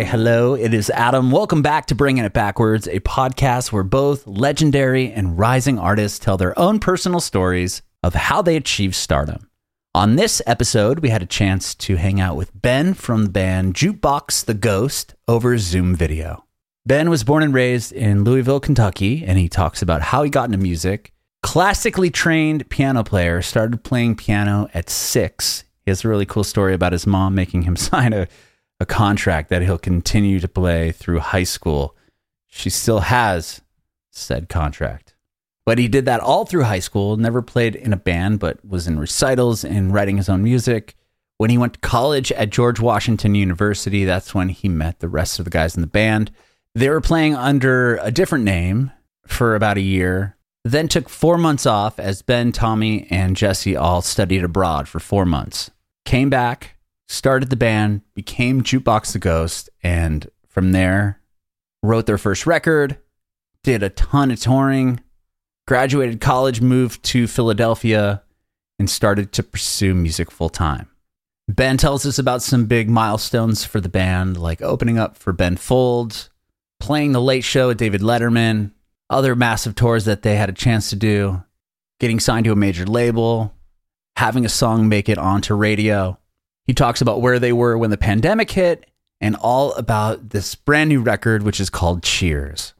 Hi, hello, it is Adam. Welcome back to Bringing It Backwards, a podcast where both legendary and rising artists tell their own personal stories of how they achieved stardom. On this episode, we had a chance to hang out with Ben from the band Jukebox the Ghost over Zoom video. Ben was born and raised in Louisville, Kentucky, and he talks about how he got into music. Classically trained piano player, started playing piano at 6. He has a really cool story about his mom making him sign a contract that he'll continue to play through high school. She still has said contract. But he did that all through high school, never played in a band, but was in recitals and writing his own music. When he went to college at George Washington University, that's when he met the rest of the guys in the band. They were playing under a different name for about a year, then took 4 months off as Ben, Tommy, and Jesse all studied abroad for 4 months. Came back, started the band, became Jukebox the Ghost, and from there, wrote their first record, did a ton of touring, graduated college, moved to Philadelphia, and started to pursue music full-time. Ben tells us about some big milestones for the band, like opening up for Ben Folds, playing the Late Show with David Letterman, other massive tours that they had a chance to do, getting signed to a major label, having a song make it onto radio. He talks about where they were when the pandemic hit and all about this brand new record, which is called Cheers.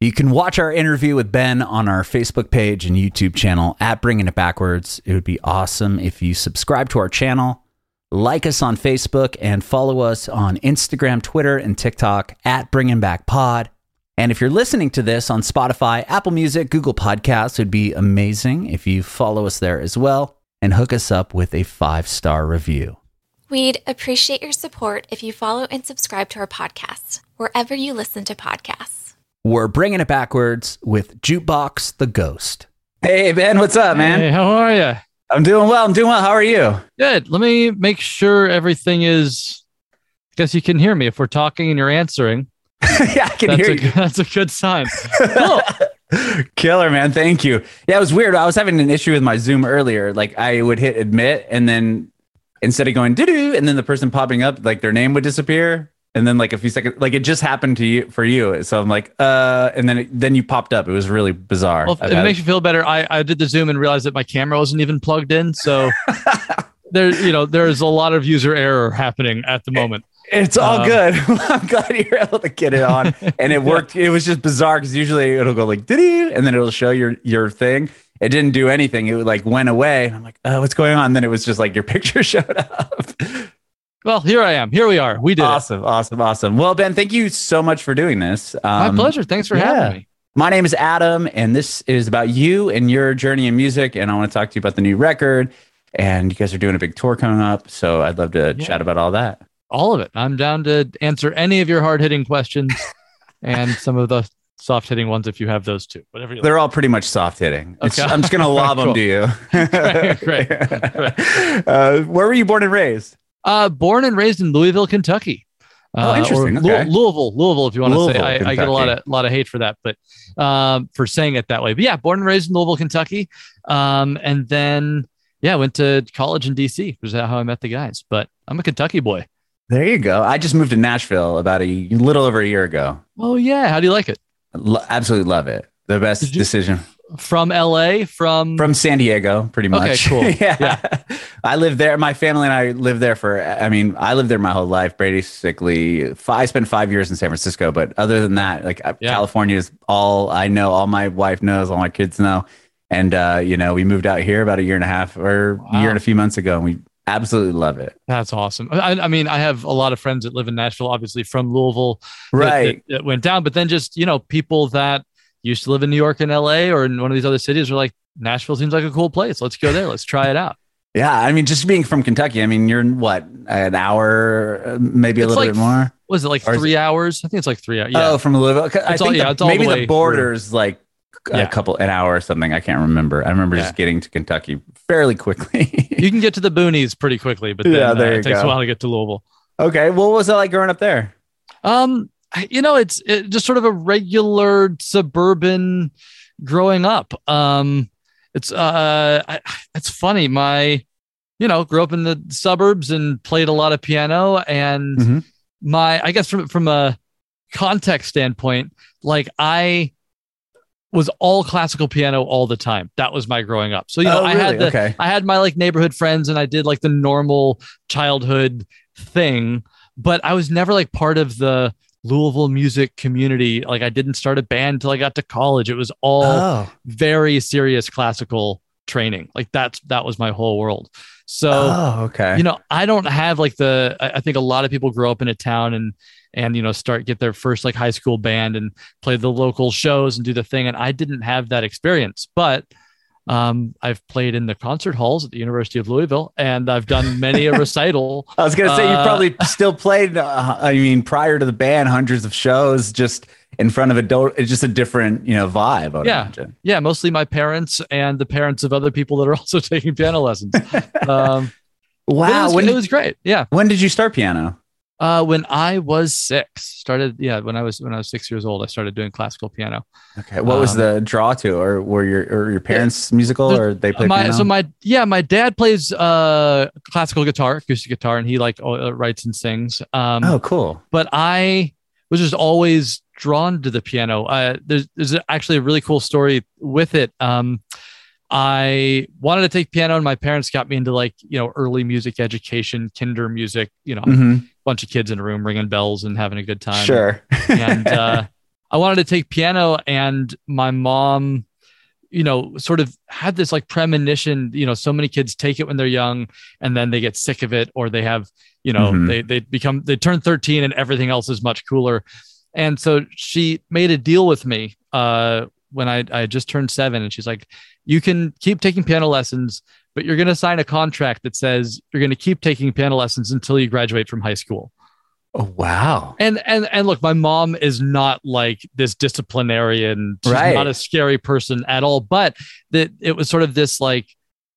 You can watch our interview with Ben on our Facebook page and YouTube channel at Bringing It Backwards. It would be awesome if you subscribe to our channel, like us on Facebook, and follow us on Instagram, Twitter, and TikTok at Bringing Back Pod. And if you're listening to this on Spotify, Apple Music, Google Podcasts, it would be amazing if you follow us there as well and hook us up with a 5-star review. We'd appreciate your support if you follow and subscribe to our podcast, wherever you listen to podcasts. We're Bringing It Backwards with Jukebox the Ghost. Hey, Ben, what's up, man? Hey, how are you? I'm doing well. How are you? Good. Let me make sure everything is... I guess you can hear me if we're talking and you're answering. Yeah, I can hear you. That's a good sign. Cool. Killer, man. Thank you. Yeah, it was weird. I was having an issue with my Zoom earlier. Like, I would hit admit, and then instead of going doo-doo, and then the person popping up, like, their name would disappear. And then, like, a few seconds, like, it just happened to you, for you. So I'm like, and then you popped up. It was really bizarre. Well, it makes you feel better. I did the Zoom and realized that my camera wasn't even plugged in. So there's a lot of user error happening at the moment. It's all good. I'm glad you're able to get it on. And it worked. It was just bizarre because usually it'll go like, did and then it'll show your thing. It didn't do anything. It like went away. And I'm like, oh, what's going on? And then it was just like your picture showed up. Well, here I am. Here we are. We did Awesome. Well, Ben, thank you so much for doing this. My pleasure. Thanks for having me. My name is Adam, and this is about you and your journey in music. And I want to talk to you about the new record. And you guys are doing a big tour coming up. So I'd love to chat about all that. All of it. I'm down to answer any of your hard-hitting questions and some of the soft-hitting ones if you have those too. Whatever. They're like. All pretty much soft-hitting. Okay. I'm just going to lob them to you. Great. Where were you born and raised? Born and raised in Louisville, Kentucky. Oh, interesting. Okay. Louisville, if you want to say. I get a lot of hate for that, but for saying it that way. But yeah, born and raised in Louisville, Kentucky. And then, went to college in D.C., which is how I met the guys. But I'm a Kentucky boy. There you go. I just moved to Nashville about a little over a year ago. Oh, yeah. How do you like it? Absolutely love it. The best decision. From LA? From San Diego, pretty much. Okay, cool. Yeah. I lived there. My family and I lived there I lived there my whole life. Basically, I spent 5 years in San Francisco. But other than that, California is all I know. All my wife knows. All my kids know. And, we moved out here about a year and a half or a year and a few months ago. And we absolutely love it. That's awesome. I have a lot of friends that live in Nashville, obviously from Louisville, right? That went down, but then just people that used to live in New York and LA or in one of these other cities were like, Nashville seems like a cool place. Let's go there. Let's try it out. Yeah, just being from Kentucky. You're in what, an hour, maybe a little bit more. Was it like 3 hours? I think it's like 3 hours. Yeah. Oh, from Louisville. The border's through. An hour or something. I can't remember. I remember just getting to Kentucky fairly quickly. You can get to the boonies pretty quickly, but then it takes a while to get to Louisville. Okay. Well, what was that like growing up there? It's just sort of a regular suburban growing up. It's funny. Grew up in the suburbs and played a lot of piano and I guess from a context standpoint, like I was all classical piano all the time. That was my growing up. So, you know, I had my like neighborhood friends and I did like the normal childhood thing, but I was never like part of the Louisville music community. Like I didn't start a band till I got to college. It was all very serious classical training. Like that was my whole world. So, you know, I don't have like I think a lot of people grow up in a town and, you know, get their first like high school band and play the local shows and do the thing. And I didn't have that experience, but I've played in the concert halls at the University of Louisville and I've done many a recital. I was going to say, you probably still played, prior to the band, hundreds of shows just in front of adult. It's just a different, you know, vibe. I imagine. Yeah. Mostly my parents and the parents of other people that are also taking piano lessons. Wow. It was great. Yeah. When did you start piano? When I was 6, when I was 6 years old, I started doing classical piano. Okay, what was the draw to, or were your parents musical, or they played piano? So my dad plays classical guitar, acoustic guitar, and he like writes and sings. Cool! But I was just always drawn to the piano. There's actually a really cool story with it. I wanted to take piano and my parents got me into like, you know, early music education, Kinder Music, you know, a bunch of kids in a room ringing bells and having a good time. Sure. And I wanted to take piano and my mom, you know, sort of had this like premonition, you know, so many kids take it when they're young and then they get sick of it or they have, you know, they turn 13 and everything else is much cooler. And so she made a deal with me when I just turned 7 and she's like, you can keep taking piano lessons, but you're going to sign a contract that says you're going to keep taking piano lessons until you graduate from high school. Oh, wow. And look, my mom is not like this disciplinarian, she's not a scary person at all, but that it was sort of this like,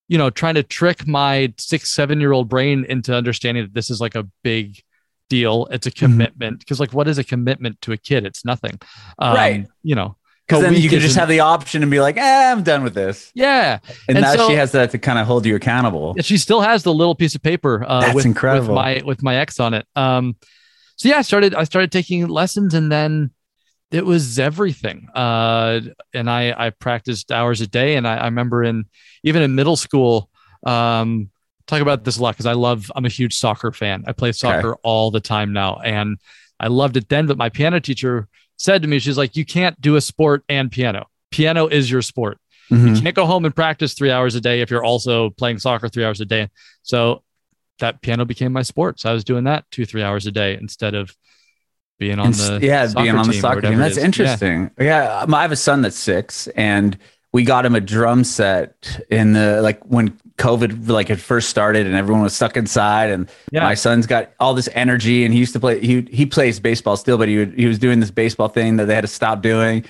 you know, trying to trick my 6-7-year-old brain into understanding that this is like a big deal. It's a commitment. Cause like, what is a commitment to a kid? It's nothing. You know, because then you can just have the option and be like, I'm done with this. Yeah. And now she has that to kind of hold you accountable. She still has the little piece of paper with my ex on it. So yeah, I started taking lessons and then it was everything. And I practiced hours a day. And I remember even in middle school, talk about this a lot because I'm a huge soccer fan. I play soccer all the time now. And I loved it then, but my piano teacher said to me, she's like, you can't do a sport and piano. Piano is your sport. You can't go home and practice 3 hours a day if you're also playing soccer 3 hours a day. So that piano became my sport. So I was doing that 2-3 hours a day instead of being on the soccer team. That's interesting. Yeah. I have a son that's 6 and we got him a drum set in when COVID it first started and everyone was stuck inside and my son's got all this energy and he used to play, he plays baseball still, but he was doing this baseball thing that they had to stop doing.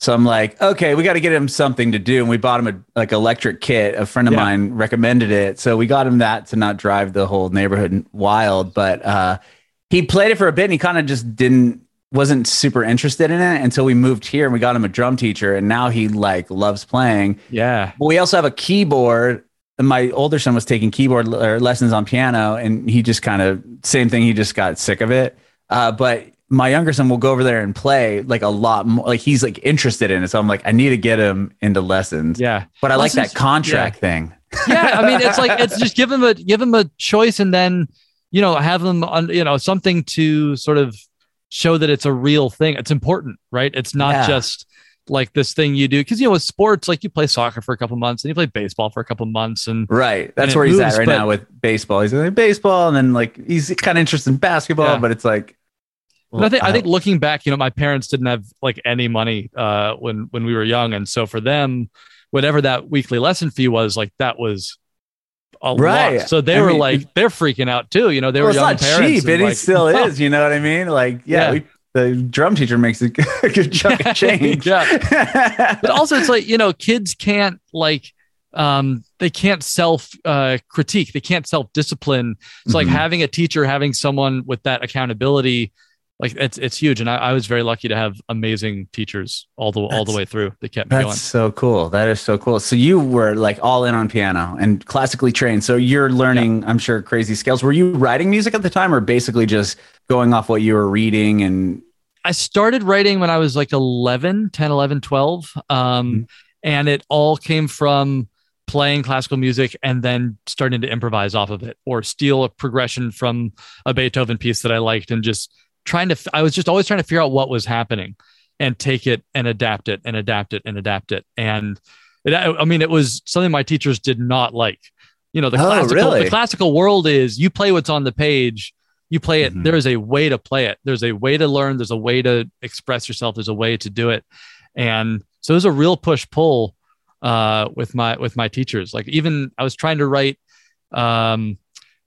So I'm like, okay, we got to get him something to do. And we bought him an electric kit. A friend of mine recommended it. So we got him that to not drive the whole neighborhood wild, but he played it for a bit and he kind of just wasn't super interested in it until we moved here and we got him a drum teacher and now he loves playing. Yeah. But we also have a keyboard. My older son was taking keyboard lessons on piano and he just kind of, same thing. He just got sick of it. But my younger son will go over there and play like a lot more, like he's like interested in it. So I'm like, I need to get him into lessons. Yeah. But I like that contract thing. Yeah. I mean, it's like, it's just give him a choice and then, you know, have him on, you know, something to sort of show that it's a real thing. It's important, right? It's not just like this thing you do. Cause you know, with sports, like you play soccer for a couple months and you play baseball for a couple months and that's where he's at right now with baseball. He's like baseball. And then like, he's kind of interested in basketball, but it's like, well, I think looking back, you know, my parents didn't have like any money when we were young. And so for them, whatever that weekly lesson fee was, like that was a lot. So they were like, they're freaking out too. You know, they were young parents. It's not cheap, and it still is, you know what I mean? Like, the drum teacher makes a good chunk of change. But also it's like, you know, kids can't they can't self critique. They can't self discipline. It's like having a teacher, having someone with that accountability like it's huge. And I was very lucky to have amazing teachers all the way through. They kept me going. That's so cool. That is so cool. So you were like all in on piano and classically trained. So you're learning, I'm sure, crazy scales. Were you writing music at the time or basically just going off what you were reading? And I started writing when I was like 10, 11, 12. And it all came from playing classical music and then starting to improvise off of it or steal a progression from a Beethoven piece that I liked and just I was just always trying to figure out what was happening and take it and adapt it and adapt it and adapt it. And it was something my teachers did not like. You know, the classical world is you play what's on the page, you play it. Mm-hmm. There is a way to play it. There's a way to learn. There's a way to express yourself. There's a way to do it. And so there's a real push pull with my teachers. Like even I was trying to write,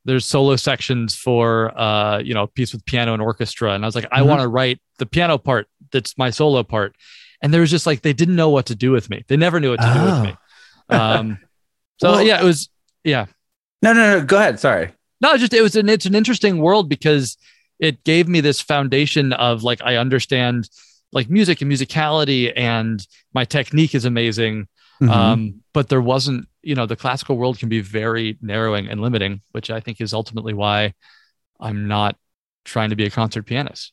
there's solo sections for, a piece with piano and orchestra. And I was like, I want to write the piano part. That's my solo part. And there was just like, they didn't know what to do with me. They never knew what to do with me. No, go ahead. Sorry. No, it's an interesting world because it gave me this foundation of like, I understand like music and musicality and my technique is amazing. Mm-hmm. But there wasn't, the classical world can be very narrowing and limiting, which I think is ultimately why I'm not trying to be a concert pianist.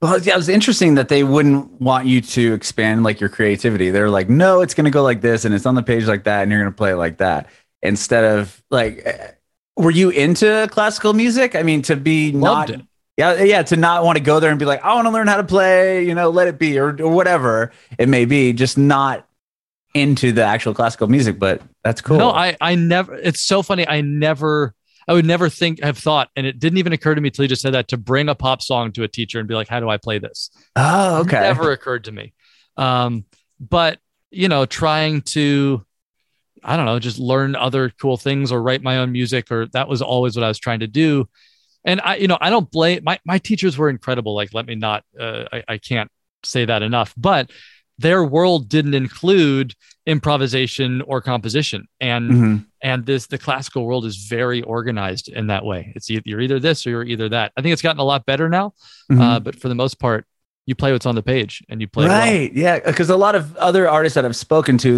Well, yeah, it was interesting that they wouldn't want you to expand like your creativity. They're like, no, it's going to go like this and it's on the page like that. And you're going to play it like that instead of like, were you into classical music? I mean, to be loved not, it. Yeah. To not want to go there and be like, I want to learn how to play, let it be or whatever it may be, just not into the actual classical music, but that's cool. No, I never, it's so funny. I would never have thought, and it didn't even occur to me till you just said that, to bring a pop song to a teacher and be like, how do I play this? Oh, okay. It never occurred to me. But, trying to, I don't know, just learn other cool things or write my own music, or that was always what I was trying to do. And I don't blame my teachers were incredible. Like, let me not, I can't say that enough, but their world didn't include improvisation or composition. And the classical world is very organized in that way. It's you're either this or you're either that. I think it's gotten a lot better now, but for the most part, you play what's on the page and you play right. Well. Yeah, because a lot of other artists that I've spoken to,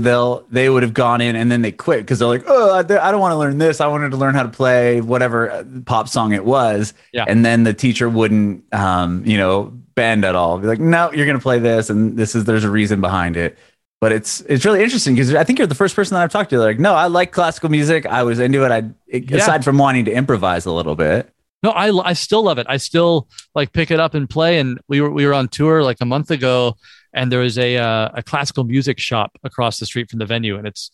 they would have gone in and then they quit because they're like, oh, I don't want to learn this. I wanted to learn how to play whatever pop song it was, and then the teacher wouldn't, bend at all. Be like, no, you're going to play this, and there's a reason behind it. But it's really interesting because I think you're the first person that I've talked to. They're like, no, I like classical music. I was into it. Aside from wanting to improvise a little bit. No, I still love it. I still like pick it up and play. And we were on tour like a month ago, and there was a classical music shop across the street from the venue. And it's,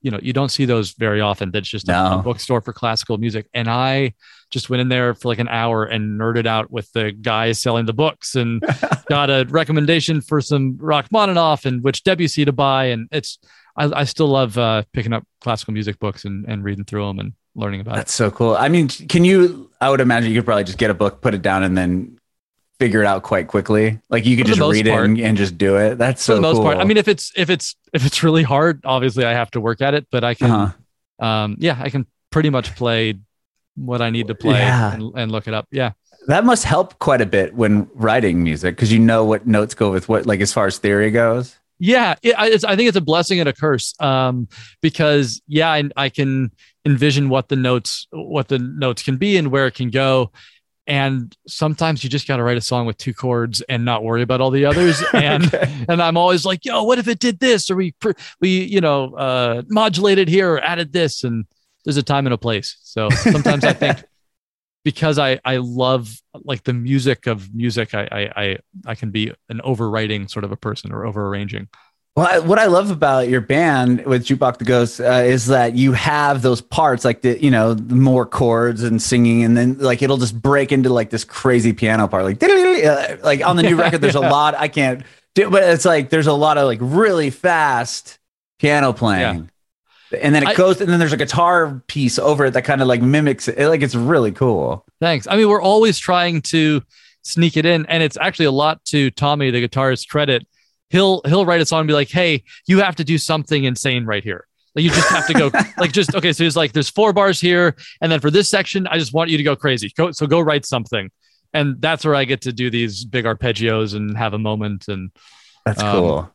you don't see those very often. That's just a bookstore for classical music. And I just went in there for like an hour and nerded out with the guy selling the books and got a recommendation for some Rachmaninoff and which Debussy to buy. And I still love picking up classical music books and reading through them and learning about That's so cool. I mean, I would imagine you could probably just get a book, put it down, and then figure it out quite quickly. Like you could just read it and just do it. That's so cool. For the most part. I mean, if it's really hard, obviously I have to work at it, but I can, I can pretty much play what I need to play and look it up. Yeah. That must help quite a bit when writing music. 'Cause what notes go with what, like as far as theory goes. Yeah. I think it's a blessing and a curse. Because I can envision what the notes can be and where it can go. And sometimes you just got to write a song with two chords and not worry about all the others. And and I'm always like, yo, what if it did this? Or we modulated here or added this, and there's a time and a place. So sometimes I think because I love like the music of music, I can be an overwriting sort of a person or overarranging. Well, what I love about your band with Jukebox the Ghost is that you have those parts like the more chords and singing, and then like it'll just break into like this crazy piano part, like on the new record. There's a lot I can't do, but it's like there's a lot of like really fast piano playing, and then it goes, and then there's a guitar piece over it that kind of like mimics it. Like it's really cool. Thanks. I mean, we're always trying to sneak it in, and it's actually a lot to Tommy, the guitarist's credit. He'll write a song and be like, hey, you have to do something insane right here. Like you just have to go okay. So he's like, there's 4 bars here. And then for this section, I just want you to go crazy. So go write something. And that's where I get to do these big arpeggios and have a moment. And that's cool.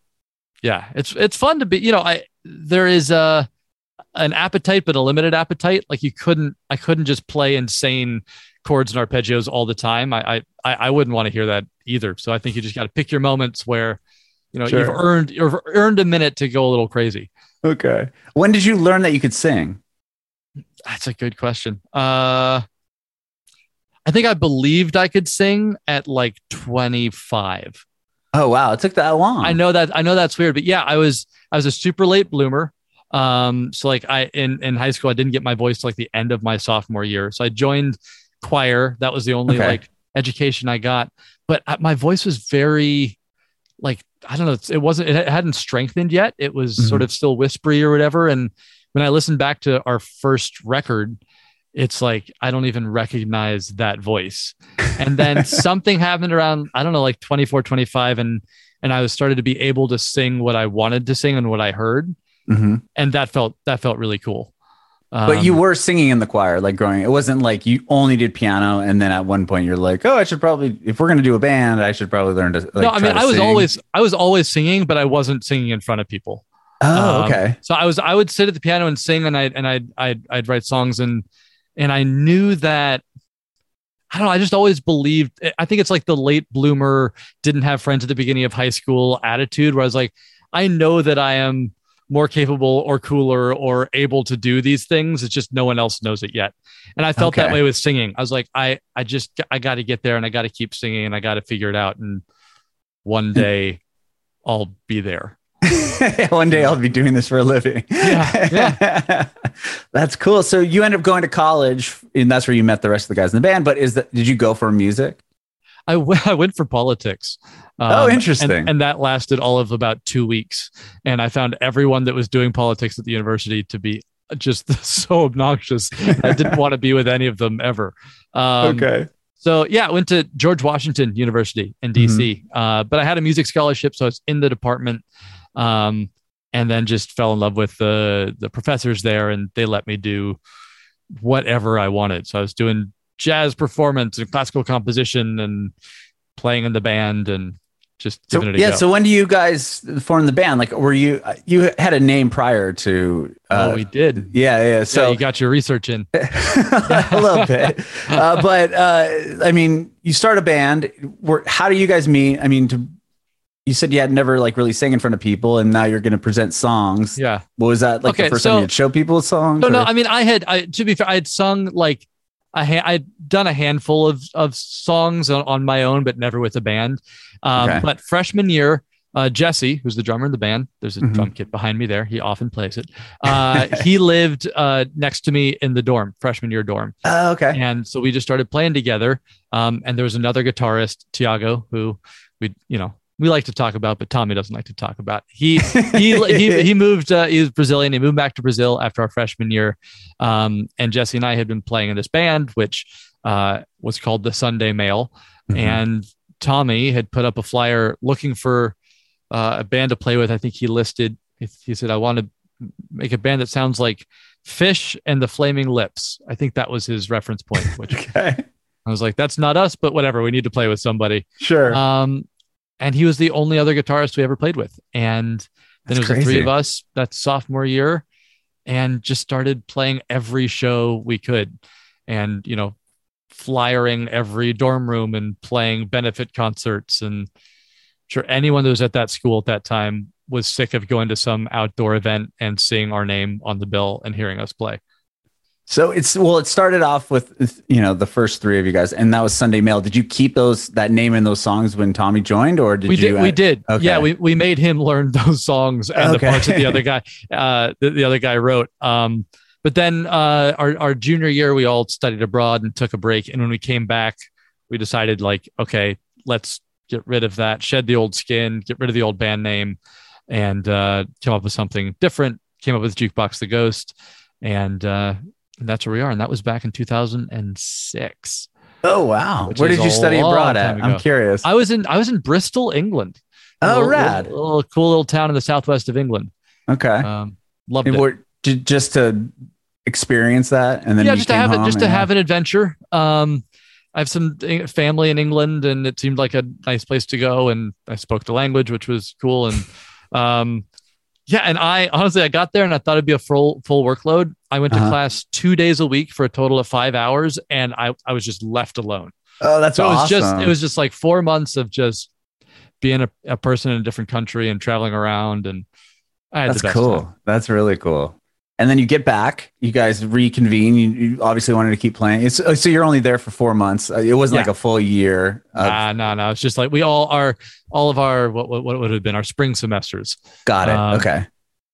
Yeah, it's fun to be, you know, there is an appetite, but a limited appetite. Like I couldn't just play insane chords and arpeggios all the time. I wouldn't want to hear that either. So I think you just got to pick your moments where, you know, sure, you've earned a minute to go a little crazy. Okay. When did you learn that you could sing? That's a good question. I think I believed I could sing at like 25. Oh wow, it took that long. I know that's weird, but yeah, I was a super late bloomer. So like in high school I didn't get my voice till like the end of my sophomore year. So I joined choir. That was the only like education I got. But my voice was very like, I don't know, it hadn't strengthened yet. It was sort of still whispery or whatever. And when I listened back to our first record, it's like, I don't even recognize that voice. And then something happened around, I don't know, like 24, 25. And I started to be able to sing what I wanted to sing and what I heard. Mm-hmm. And that felt really cool. But you were singing in the choir, like growing. It wasn't like you only did piano. And then at one point you're like, oh, I should probably, if we're going to do a band, I should probably learn to like, no, I mean, I was always singing, but I wasn't singing in front of people. Oh, okay. So I would sit at the piano and sing, and I'd write songs, and I knew that, I don't know, I just always believed, I think it's like the late bloomer, didn't have friends at the beginning of high school attitude, where I was like, I know that I am more capable or cooler or able to do these things. It's just no one else knows it yet. And I felt that way with singing. I was like, I got to get there, and I got to keep singing, and I got to figure it out. And one day I'll be there. One day I'll be doing this for a living. Yeah. That's cool. So you end up going to college, and that's where you met the rest of the guys in the band. But did you go for music? I went for politics. Oh, interesting. And that lasted all of about 2 weeks. And I found everyone that was doing politics at the university to be just so obnoxious. I didn't want to be with any of them ever. Okay. So yeah, I went to George Washington University in DC, but I had a music scholarship. So I was in the department, and then just fell in love with the professors there, and they let me do whatever I wanted. So I was doing jazz performance and classical composition and playing in the band and just giving it a go. So when do you guys form the band? Like, were you had a name prior to, oh, we did. Yeah. So you got your research in a little bit, but I mean, you start a band. How do you guys meet? I mean, you said you had never like really sang in front of people, and now you're going to present songs. Yeah. What was that? Like the first time you'd show people songs? No, I mean, to be fair, I had sung like, I'd done a handful of songs on my own, but never with a band. But freshman year, Jesse, who's the drummer in the band, there's a drum kit behind me there. He often plays it. He lived next to me in the dorm, freshman year dorm. Oh, okay. And so we just started playing together. And there was another guitarist, Tiago, who we like to talk about, but Tommy doesn't like to talk about. He moved. He was Brazilian. He moved back to Brazil after our freshman year. And Jesse and I had been playing in this band, which was called the Sunday Mail. Mm-hmm. And Tommy had put up a flyer looking for a band to play with. I think he said, I want to make a band that sounds like Fish and the Flaming Lips. I think that was his reference point. Which I was like, that's not us, but whatever. We need to play with somebody. Sure. And he was the only other guitarist we ever played with. And then it was the three of us that sophomore year, and just started playing every show we could, and, you know, flyering every dorm room and playing benefit concerts. And I'm sure anyone that was at that school at that time was sick of going to some outdoor event and seeing our name on the bill and hearing us play. So it started off with, you know, the first three of you guys, and that was Sunday Mail. Did you keep that name in those songs when Tommy joined, or did you? We did. Okay. Yeah, we made him learn those songs and the parts that the other guy, the other guy wrote. But then our junior year, we all studied abroad and took a break. And when we came back, we decided like, okay, let's get rid of that, shed the old skin, get rid of the old band name, and come up with something different. Came up with Jukebox the Ghost, and that's where we are. And that was back in 2006. Oh, wow. Where did you study abroad at? I'm curious. I was in Bristol, England. Oh, rad. A little cool little town in the southwest of England. Okay. Loved it. Just to experience that. And then just to have an adventure. I have some family in England, and it seemed like a nice place to go. And I spoke the language, which was cool. And yeah, and I honestly, I got there and I thought it'd be a full workload. I went to class 2 days a week for a total of 5 hours, and I was just left alone. Oh, that's so awesome. It was just like 4 months of just being a person in a different country and traveling around. And I had the best cool time. That's really cool. And then you get back, you guys reconvene. You obviously wanted to keep playing. So you're only there for 4 months. It wasn't like a full year. No. It's just like all of our, what would have been our spring semesters. Got it. Okay.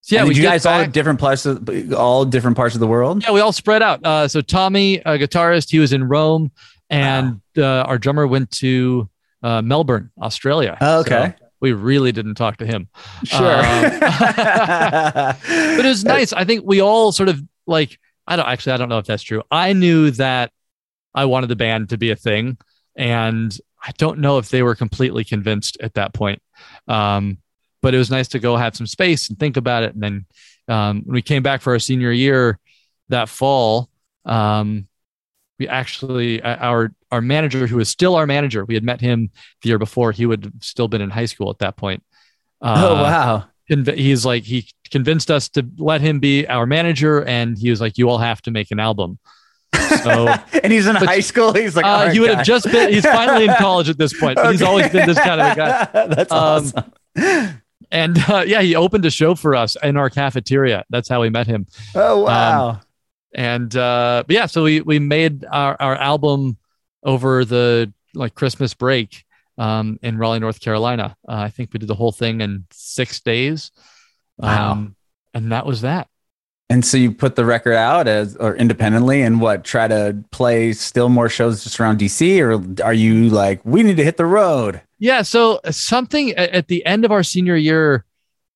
So yeah, we guys back, all different parts of the world. Yeah, we all spread out. So Tommy, a guitarist, he was in Rome, and our drummer went to Melbourne, Australia. Oh, okay. So we really didn't talk to him. Sure. But it was nice. I think we all sort of like, I don't know if that's true. I knew that I wanted the band to be a thing, and I don't know if they were completely convinced at that point. But it was nice to go have some space and think about it. And then when we came back for our senior year that fall, we actually, our manager, who was still our manager, we had met him the year before. He would have still been in high school at that point. Oh, wow. He's like, he convinced us to let him be our manager. And he was like, you all have to make an album. So, and he's in high school. He's like, he would have just been, he's finally in college at this point. But okay. He's always been this kind of a guy. That's awesome. And yeah, he opened a show for us in our cafeteria. That's how we met him. Oh, wow. And but yeah, so we made our album over the Christmas break in Raleigh, North Carolina. I think we did the whole thing in 6 days. Wow. And that was that. And so you put the record out independently, and try to play still more shows just around DC, or are you like, we need to hit the road? Yeah. So something at the end of our senior year,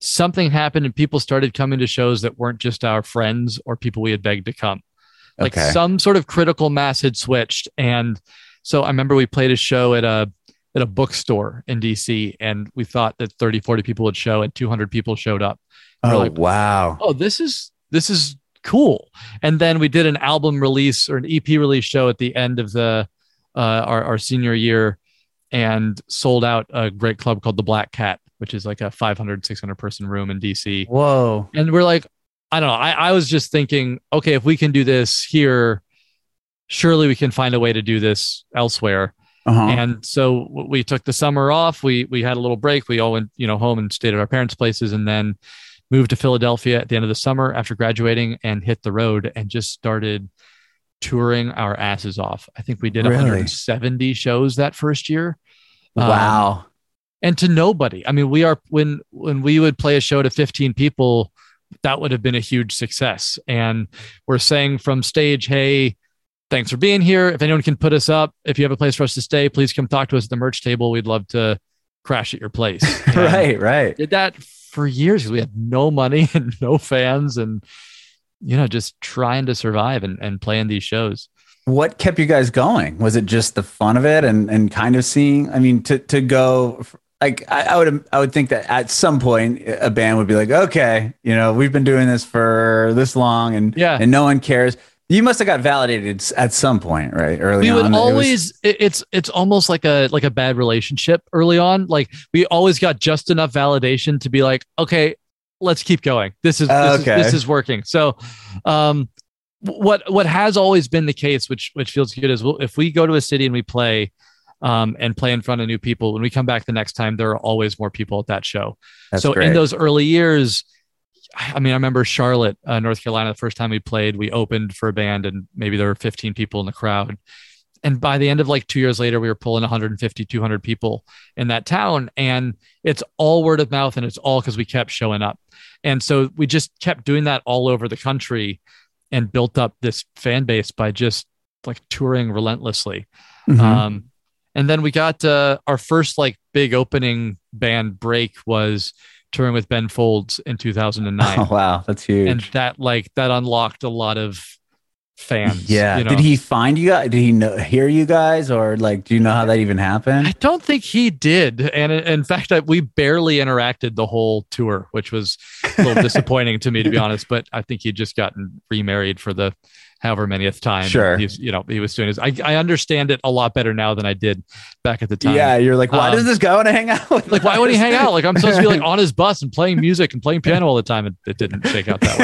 something happened and people started coming to shows that weren't just our friends or people we had begged to come. Okay. Some sort of critical mass had switched. And so I remember we played a show at a bookstore in DC, and we thought that 30, 40 people would show, and 200 people showed up. And we're like, wow. Oh, this is cool. And then we did an album release or an EP release show at the end of the our senior year, and sold out a great club called the Black Cat, which is like a 500, 600 person room in DC. Whoa. And we're like, I don't know. I was just thinking, okay, if we can do this here, surely we can find a way to do this elsewhere. Uh-huh. And so we took the summer off. We had a little break. We all went, home and stayed at our parents' places, and then moved to Philadelphia at the end of the summer after graduating, and hit the road and just started touring our asses off. I think we did 170 shows that first year. Wow. And to nobody. I mean, when we would play a show to 15 people, that would have been a huge success. And we're saying from stage, hey, thanks for being here. If anyone can put us up, if you have a place for us to stay, please come talk to us at the merch table. We'd love to crash at your place. Right. Did that for years, because we had no money and no fans, and just trying to survive and playing these shows. What kept you guys going? Was it just the fun of it and kind of seeing? I mean, to go like I would think that at some point a band would be like, okay, we've been doing this for this long, and no one cares. You must have got validated at some point, right? Early on, we would always. It's almost like a bad relationship early on. Like we always got just enough validation to be like, okay, let's keep going. This is working. So, what has always been the case, which feels good, is if we go to a city and we play, and play in front of new people, when we come back the next time, there are always more people at that show. That's so great. In those early years. I mean, I remember Charlotte, North Carolina, the first time we played, we opened for a band and maybe there were 15 people in the crowd. And by the end of 2 years later, we were pulling 150, 200 people in that town. And it's all word of mouth, and it's all because we kept showing up. And so we just kept doing that all over the country and built up this fan base by just touring relentlessly. Mm-hmm. And then we got our first big opening band break was touring with Ben Folds in 2009. Oh, wow. That's huge. And that unlocked a lot of fans. Yeah. Did he find you guys? Did he hear you guys? Or do you know how that even happened? I don't think he did. And in fact, we barely interacted the whole tour, which was a little disappointing to me, to be honest, but I think he'd just gotten remarried for the however many time. Sure. He was doing his, I understand it a lot better now than I did back at the time. Yeah. You're like, why does this guy want to hang out with why would he hang out? Like, I'm supposed to be like on his bus and playing music and playing piano all the time. And it didn't shake out that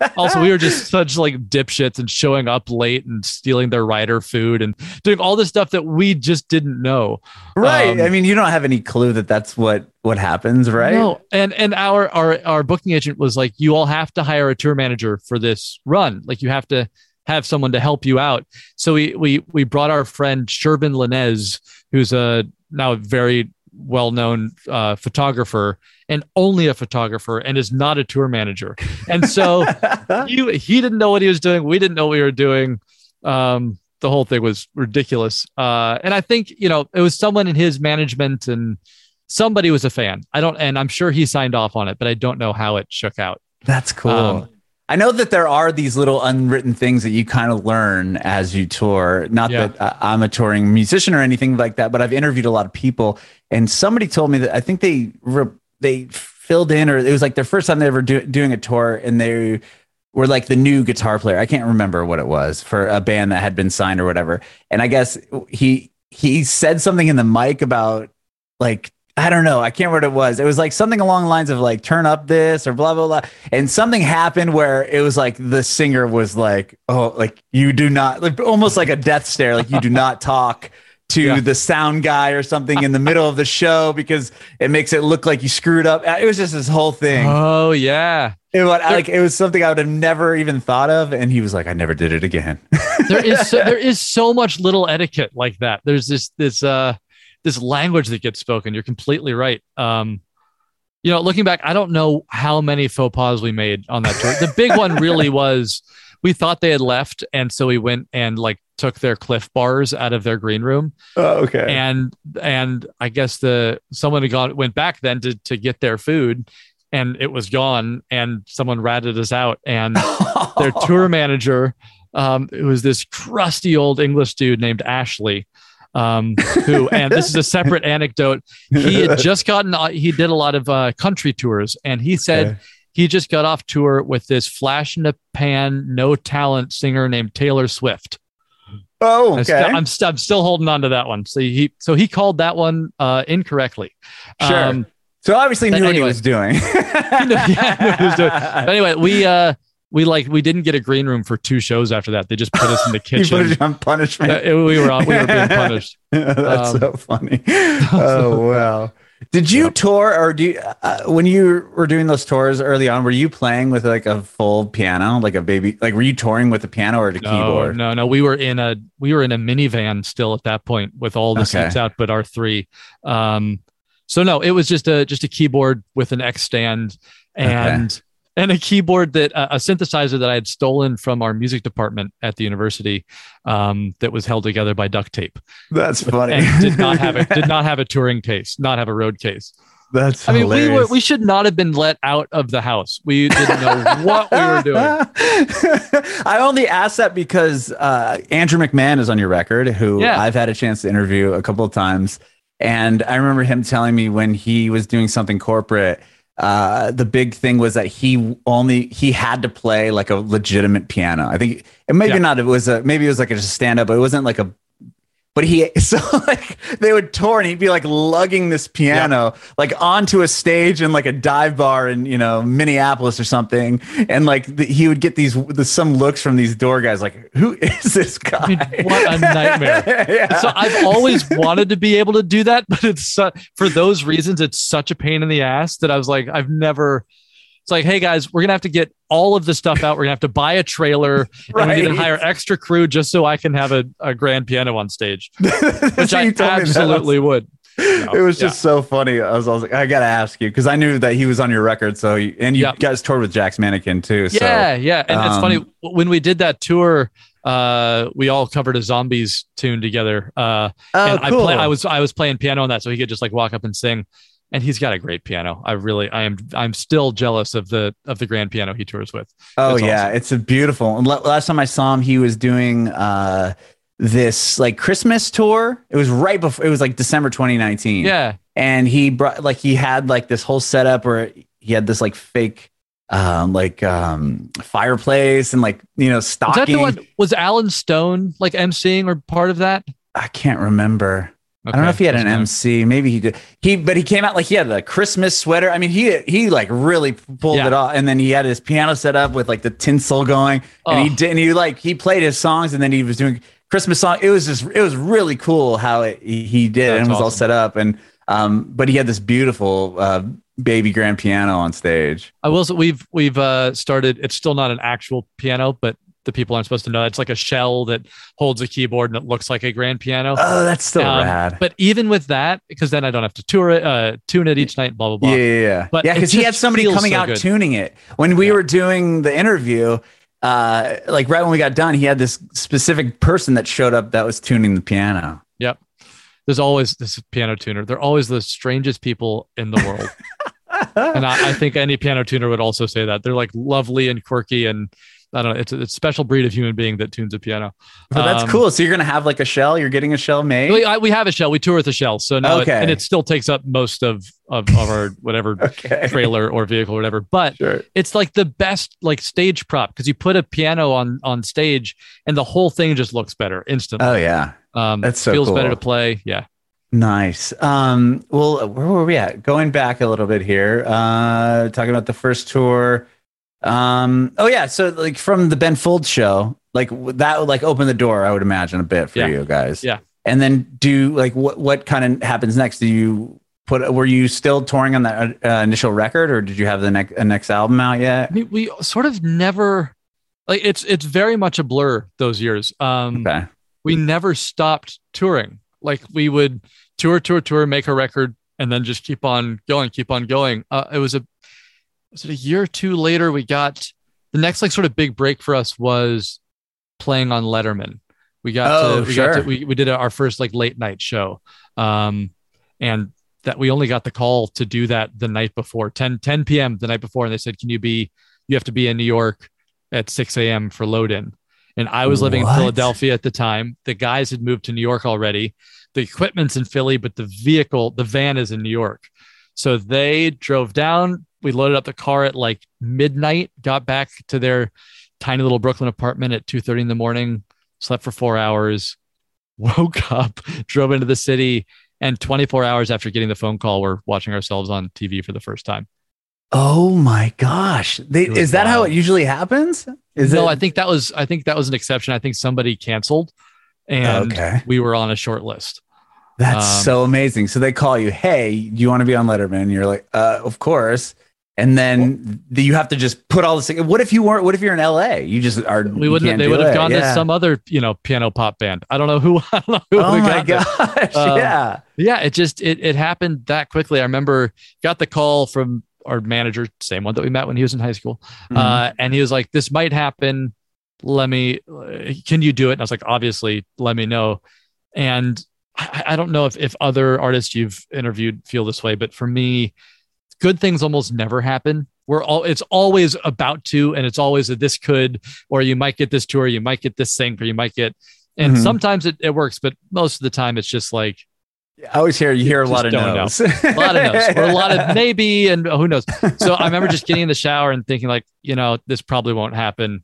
way. Also, we were just such like dipshits and showing up late and stealing their rider food and doing all this stuff that we just didn't know. Right. I mean, you don't have any clue that that's what happens, right? No. And our booking agent was like, you all have to hire a tour manager for this run. Like, you have to have someone to help you out. So we brought our friend Shervin Lenez, who's now a very well-known photographer, and only a photographer, and is not a tour manager. And so he didn't know what he was doing. We didn't know what we were doing. The whole thing was ridiculous. And I think, it was someone in his management and somebody was a fan. And I'm sure he signed off on it, but I don't know how it shook out. That's cool. I know that there are these little unwritten things that you kind of learn as you tour. Not that I'm a touring musician or anything like that, but I've interviewed a lot of people, and somebody told me that I think they filled in, or it was like their first time they ever doing a tour, and they were like the new guitar player. I can't remember what it was for a band that had been signed or whatever. And I guess he said something in the mic about like, I don't know. I can't remember what it was. It was like something along the lines of like, turn up this or blah, blah, blah. And something happened where it was like the singer was like, oh, like you do not, like almost like a death stare. Like you do not talk to the sound guy or something in the middle of the show because it makes it look like you screwed up. It was just this whole thing. Oh, yeah. It was something I would have never even thought of. And he was like, I never did it again. There is so much little etiquette like that. There's this language that gets spoken. You're completely right. Looking back, I don't know how many faux pas we made on that tour. The big one really was, we thought they had left, and so we went and like took their Cliff Bars out of their green room. Oh, okay. And I guess someone had went back then to get their food, and it was gone, and someone ratted us out, and their tour manager, it was this crusty old English dude named Ashley. And this is a separate anecdote. He had just he did a lot of country tours, and he said he just got off tour with this flash in the pan, no talent singer named Taylor Swift. Oh, okay. I'm still holding on to that one. So he called that one incorrectly. Sure. So obviously knew what he was doing. But anyway, we didn't get a green room for 2 shows after that. They just put us in the kitchen. You put us on punishment. We were being punished. That's so funny. Oh, wow. Did you tour, or when you were doing those tours early on, were you playing with like a full piano, like a baby? Like, were you touring with a piano or a keyboard? No. We were in a minivan still at that point with all the seats out, but our 3. So no, it was just a keyboard with an X stand and a keyboard that a synthesizer that I had stolen from our music department at the university, that was held together by duct tape. That's funny. And did not have a touring case, not have a road case. That's hilarious. We should not have been let out of the house. We didn't know what we were doing. I only asked that because Andrew McMahon is on your record, who I've had a chance to interview a couple of times, and I remember him telling me when he was doing something corporate. The big thing was that he had to play like a legitimate piano. I think, and maybe not. It was like a stand up, but it wasn't like a. But they would tour, and he'd be like lugging this piano like onto a stage in like a dive bar in Minneapolis or something, and like he would get some looks from these door guys like, who is this guy? What a nightmare! So I've always wanted to be able to do that, but for those reasons it's such a pain in the ass that I was like, I've never. It's like, hey guys, we're gonna have to get all of the stuff out. We're gonna have to buy a trailer, and we need to hire extra crew just so I can have a grand piano on stage, which I absolutely would. It was just so funny. I was like, I gotta ask you, because I knew that he was on your record. So you guys toured with Jack's Mannequin too. So, yeah. And it's funny, when we did that tour, we all covered a Zombies tune together. And cool. I was playing piano on that, so he could just like walk up and sing. And he's got a great piano. I'm still jealous of the grand piano he tours with. Oh, that's awesome. It's a beautiful. And last time I saw him, he was doing this like Christmas tour. It was right before. It was like December 2019. Yeah. And he had like this whole setup where he had this like fake Fireplace and stocking. Was that the one, was Alan Stone emceeing or part of that? I can't remember. Okay, I don't know if he had an MC. Maybe he did. But he came out he had the Christmas sweater. I mean, he really pulled it off. And then he had his piano set up with the tinsel going. And he played his songs, and then he was doing Christmas song. It was really cool how he did. That's and it was awesome. All set up. And but he had this beautiful baby grand piano on stage. I will say we've started. It's still not an actual piano, but the people aren't supposed to know. It's like a shell that holds a keyboard and it looks like a grand piano. Oh, that's still rad. But even with that, because then I don't have to tune it each night, blah, blah, blah. Yeah. But because he had somebody coming out tuning it. When we were doing the interview, right when we got done, he had this specific person that showed up that was tuning the piano. Yep. There's always this piano tuner. They're always the strangest people in the world. And I think any piano tuner would also say that. They're lovely and quirky and I don't know. It's a special breed of human being that tunes a piano. Oh, that's cool. So you're going to have a shell. You're getting a shell made. We have a shell. We tour with a shell. So now, okay. It still takes up most of our whatever trailer or vehicle or whatever. But It's the best stage prop because you put a piano on stage and the whole thing just looks better instantly. Oh yeah, that's so feels cool. Better to play. Yeah, nice. Well, where were we at? Going back a little bit here, talking about the first tour. So from the Ben Folds show, that would open the door, I would imagine, a bit for you guys. Yeah. And then do what kind of happens next? Were you still touring on that initial record, or did you have the next album out yet? I mean, we sort of never it's very much a blur those years. We never stopped touring. We would tour, make a record, and then just keep on going. Was it a year or two later? We got the next big break for us was playing on Letterman. We did our first late night show, and that we only got the call to do that the night before 10 p.m. the night before, and they said, you have to be in New York at 6 a.m. for load in. And I was living in Philadelphia at the time. The guys had moved to New York already. The equipment's in Philly, but the van is in New York. So they drove down. We loaded up the car at midnight, got back to their tiny little Brooklyn apartment at 2:30 in the morning, slept for 4 hours, woke up, drove into the city, and 24 hours after getting the phone call, we're watching ourselves on TV for the first time. Oh my gosh. Is that how it usually happens? No, I think that was an exception. I think somebody canceled and we were on a short list. That's so amazing. So they call you, hey, you want to be on Letterman? And you're of course. And then you have to just put all this. What if you weren't? What if you're in L.A.? You just are. We wouldn't. They would have gone to some other, piano pop band. I don't know who. Oh we my got gosh! Yeah. It just it happened that quickly. I remember got the call from our manager, same one that we met when he was in high school, and he was like, "This might happen. Can you do it?" And I was like, "Obviously, let me know." And I don't know if other artists you've interviewed feel this way, but for me, good things almost never happen. It's always about to, and it's always this could, or you might get this tour, you might get this thing, or you might get, and sometimes it works, but most of the time it's just I always hear a lot of no's. A lot of no's, or a lot of maybe, and who knows. So I remember just getting in the shower and thinking this probably won't happen.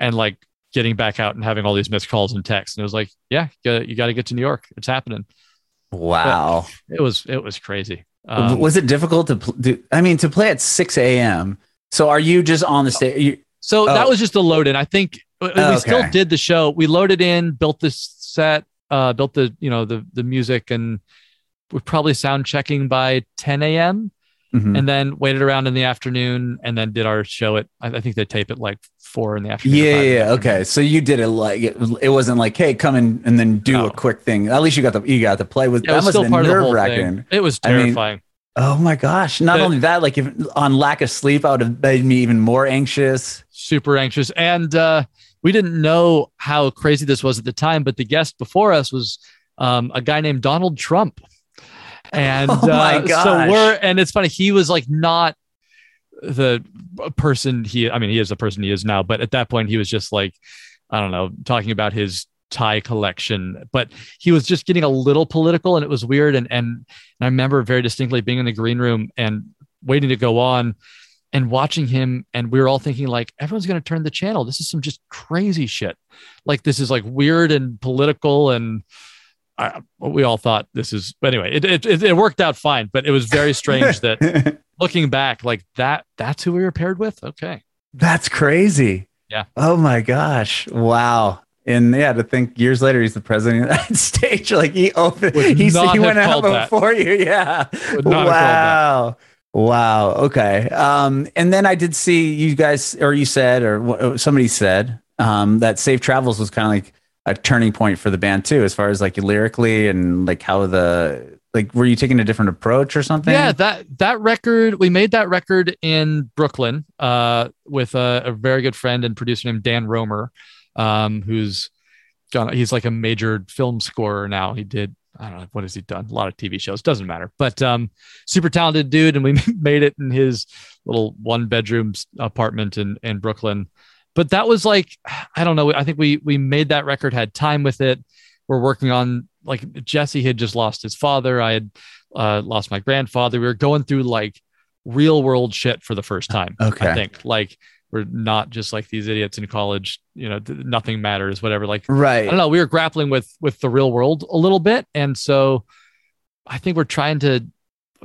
And getting back out and having all these missed calls and texts. And it was you got to get to New York. It's happening. Wow. But it was crazy. Was it difficult to to play at 6 a.m.? So are you just on the stage? That was just a load in. I think we still did the show. We loaded in, built the set, built the music, and we're probably sound checking by 10 a.m. And then waited around in the afternoon, and then did our show at, I think they tape it 4 in the afternoon. Yeah. Okay. So you did it it wasn't hey, come in and then do a quick thing. At least you got to play with. That was still part of the whole thing. It was terrifying. I mean, oh my gosh! Not only that, on lack of sleep, I would have made me even more anxious. Super anxious, and we didn't know how crazy this was at the time. But the guest before us was a guy named Donald Trump. And and it's funny, he was not the person he is the person he is now, but at that point he was just I don't know, talking about his tie collection, but he was just getting a little political, and it was weird. And I remember very distinctly being in the green room and waiting to go on, and watching him. And we were all thinking, like, everyone's going to turn the channel. This is some just crazy shit. Like, this is like weird and political. And we all thought this is, but anyway, it worked out fine, but it was very strange that looking back, like that's who we were paired with. Okay. That's crazy. Yeah. Oh my gosh. Wow. And yeah, to think years later, he's the president of the United States. Like he went out before you. Yeah. Wow. Wow. Okay. And then I did see you guys, or you said, or somebody said, that Safe Travels was kind of like a turning point for the band too, as far as like lyrically and like how were you taking a different approach or something? Yeah. That record, we made that record in Brooklyn, with a very good friend and producer named Dan Romer, he's like a major film scorer now. He did, I don't know, what has he done? A lot of TV shows, doesn't matter, but super talented dude. And we made it in his little 1-bedroom apartment in Brooklyn. But that was like, I don't know. I think we made that record, had time with it. We're working on, like, Jesse had just lost his father. I had lost my grandfather. We were going through like real world shit for the first time. Okay. I think we're not just like these idiots in college, you know, nothing matters, whatever. Like, right. I don't know. We were grappling with the real world a little bit. And so I think we're trying to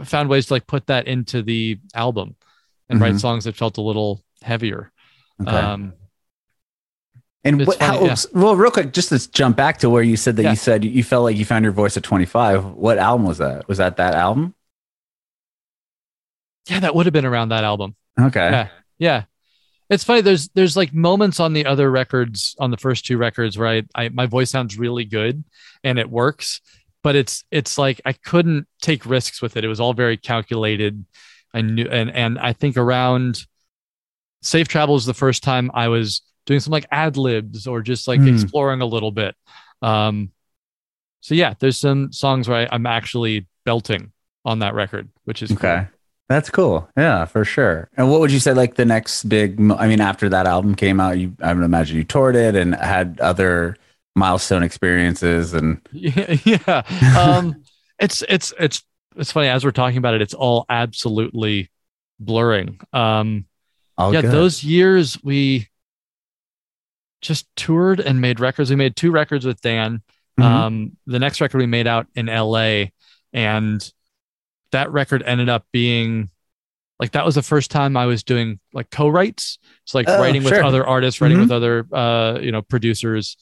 find ways to like put that into the album and write songs that felt a little heavier. Okay. And well, real quick, just to jump back to where you said that you said you felt like you found your voice at 25. What album was that? Was that album? Yeah, that would have been around that album. Okay. Yeah. It's funny. There's like moments on the other records, on the first two records, where my voice sounds really good and it works, but it's like, I couldn't take risks with it. It was all very calculated. I knew, and I think around Safe Travels, the first time I was doing some like ad libs or just like exploring a little bit. So yeah, there's some songs where I'm actually belting on that record, which is okay. Cool. That's cool. Yeah, for sure. And what would you say, like, the next big, I mean, after that album came out, I would imagine you toured it and had other milestone experiences and. Yeah. It's funny, as we're talking about it, it's all absolutely blurring. Good. Those years we just toured and made records. We made 2 records with Dan. The next record we made out in LA, and that record ended up being like, that was the first time I was doing like co-writes. It's like writing with other artists, writing with other, producers.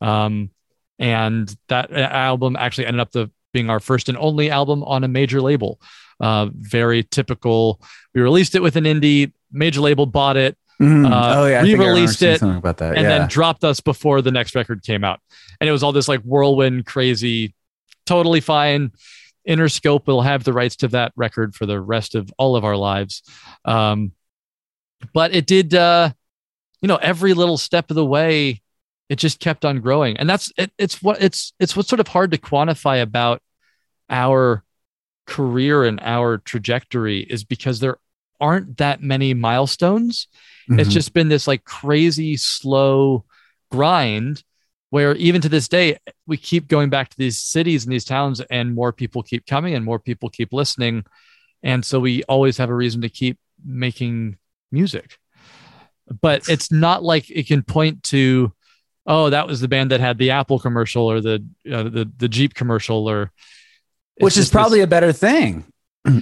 And that album actually ended up being our first and only album on a major label. Very typical. We released it with an indie, major label bought it. We released it about that. And then dropped us before the next record came out. And it was all this like whirlwind, crazy, totally fine. Interscope will have the rights to that record for the rest of all of our lives. But it did, every little step of the way, it just kept on growing. And that's, it's what's sort of hard to quantify about our career and our trajectory, is because there aren't that many milestones. It's just been this like crazy, slow grind, where even to this day, we keep going back to these cities and these towns, and more people keep coming and more people keep listening. And so we always have a reason to keep making music. But it's not like it can point to, oh, that was the band that had the Apple commercial or the Jeep commercial, or which is probably a better thing.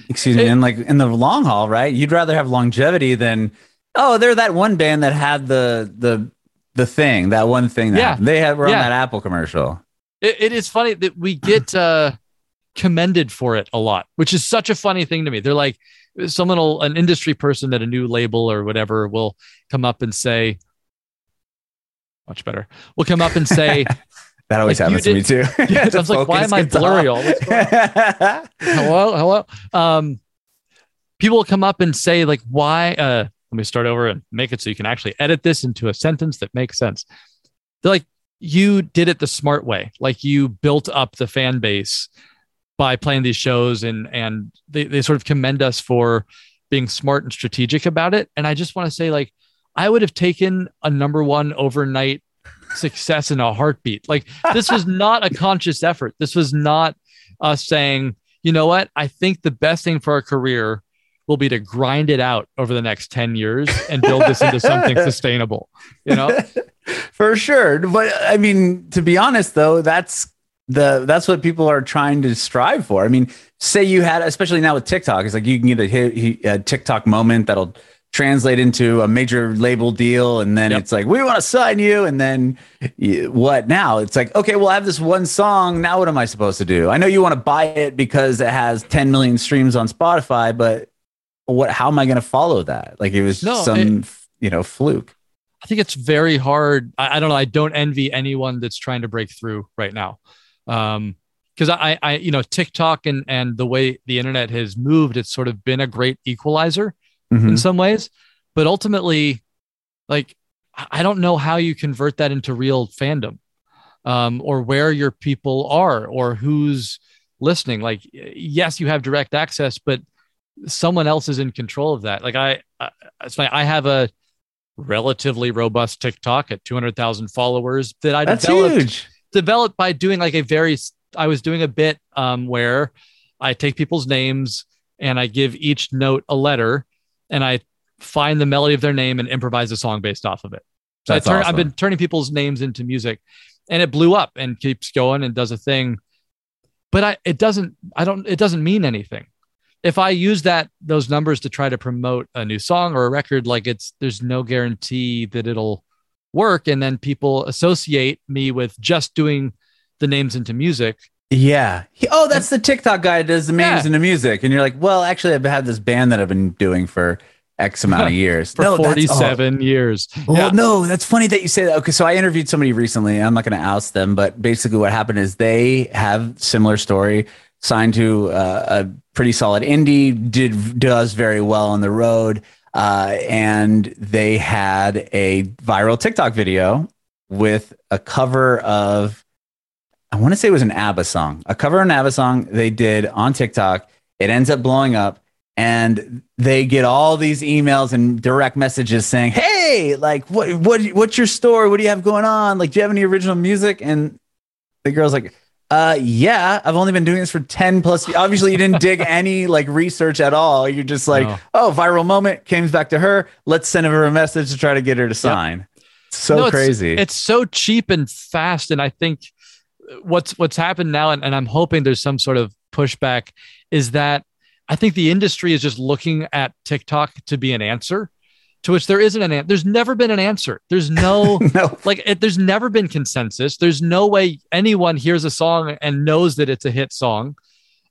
Excuse me. And like in the long haul, right? You'd rather have longevity than, oh, they're that one band that had the thing, that one thing that were on that Apple commercial. It is funny that we get commended for it a lot, which is such a funny thing to me. They're like, an industry person at a new label or whatever will come up and say, that always happens to me too. Yeah, I was like, why am I blurry all the time? Hello. People will come up and say like, why, let me start over and make it so you can actually edit this into a sentence that makes sense. They're like, you did it the smart way. Like, you built up the fan base by playing these shows, and they sort of commend us for being smart and strategic about it. And I just want to say, like, I would have taken a #1 overnight success in a heartbeat. Like, this was not a conscious effort. This was not us saying, you know what? I think the best thing for our career will be to grind it out over the next 10 years and build this into something sustainable, you know? For sure. But I mean, to be honest though, that's what people are trying to strive for. I mean, say you had, especially now with TikTok, it's like you can get a TikTok moment that'll translate into a major label deal. And then it's like, we want to sign you. And then what now? It's like, okay, well, I have this one song. Now what am I supposed to do? I know you want to buy it because it has 10 million streams on Spotify, but how am I going to follow that? Like it was fluke. I think it's very hard. I don't know. I don't envy anyone that's trying to break through right now. Because I TikTok and the way the internet has moved, it's sort of been a great equalizer in some ways, but ultimately, like, I don't know how you convert that into real fandom, or where your people are or who's listening. Like, yes, you have direct access, but someone else is in control of that. Like I have a relatively robust TikTok at 200,000 followers that I developed by doing like I was doing a bit where I take people's names and I give each note a letter and I find the melody of their name and improvise a song based off of it. So awesome. I've been turning people's names into music and it blew up and keeps going and does a thing, but it doesn't mean anything. If I use those numbers to try to promote a new song or a record, like there's no guarantee that it'll work. And then people associate me with just doing the names into music. Yeah. That's the TikTok guy that does the names into music. And you're like, well, actually, I've had this band that I've been doing for X amount of years. For 47 years. Well, no, that's funny that you say that. Okay. So I interviewed somebody recently. I'm not going to oust them, but basically what happened is they have similar story, signed to a pretty solid indie, does very well on the road. And they had a viral TikTok video with a cover of, I want to say it was an ABBA song, they did on TikTok. It ends up blowing up and they get all these emails and direct messages saying, hey, like what's your story? What do you have going on? Like, do you have any original music? And the girl's like, yeah, I've only been doing this for 10 plus years. Obviously you didn't dig any like research at all. You're just like, oh, viral moment comes back to her. Let's send her a message to try to get her to sign. Yep. Crazy. It's so cheap and fast. And I think what's happened now, and I'm hoping there's some sort of pushback, is that I think the industry is just looking at TikTok to be an answer, to which there isn't an answer. There's never been an answer. There's no, there's never been consensus. There's no way anyone hears a song and knows that it's a hit song.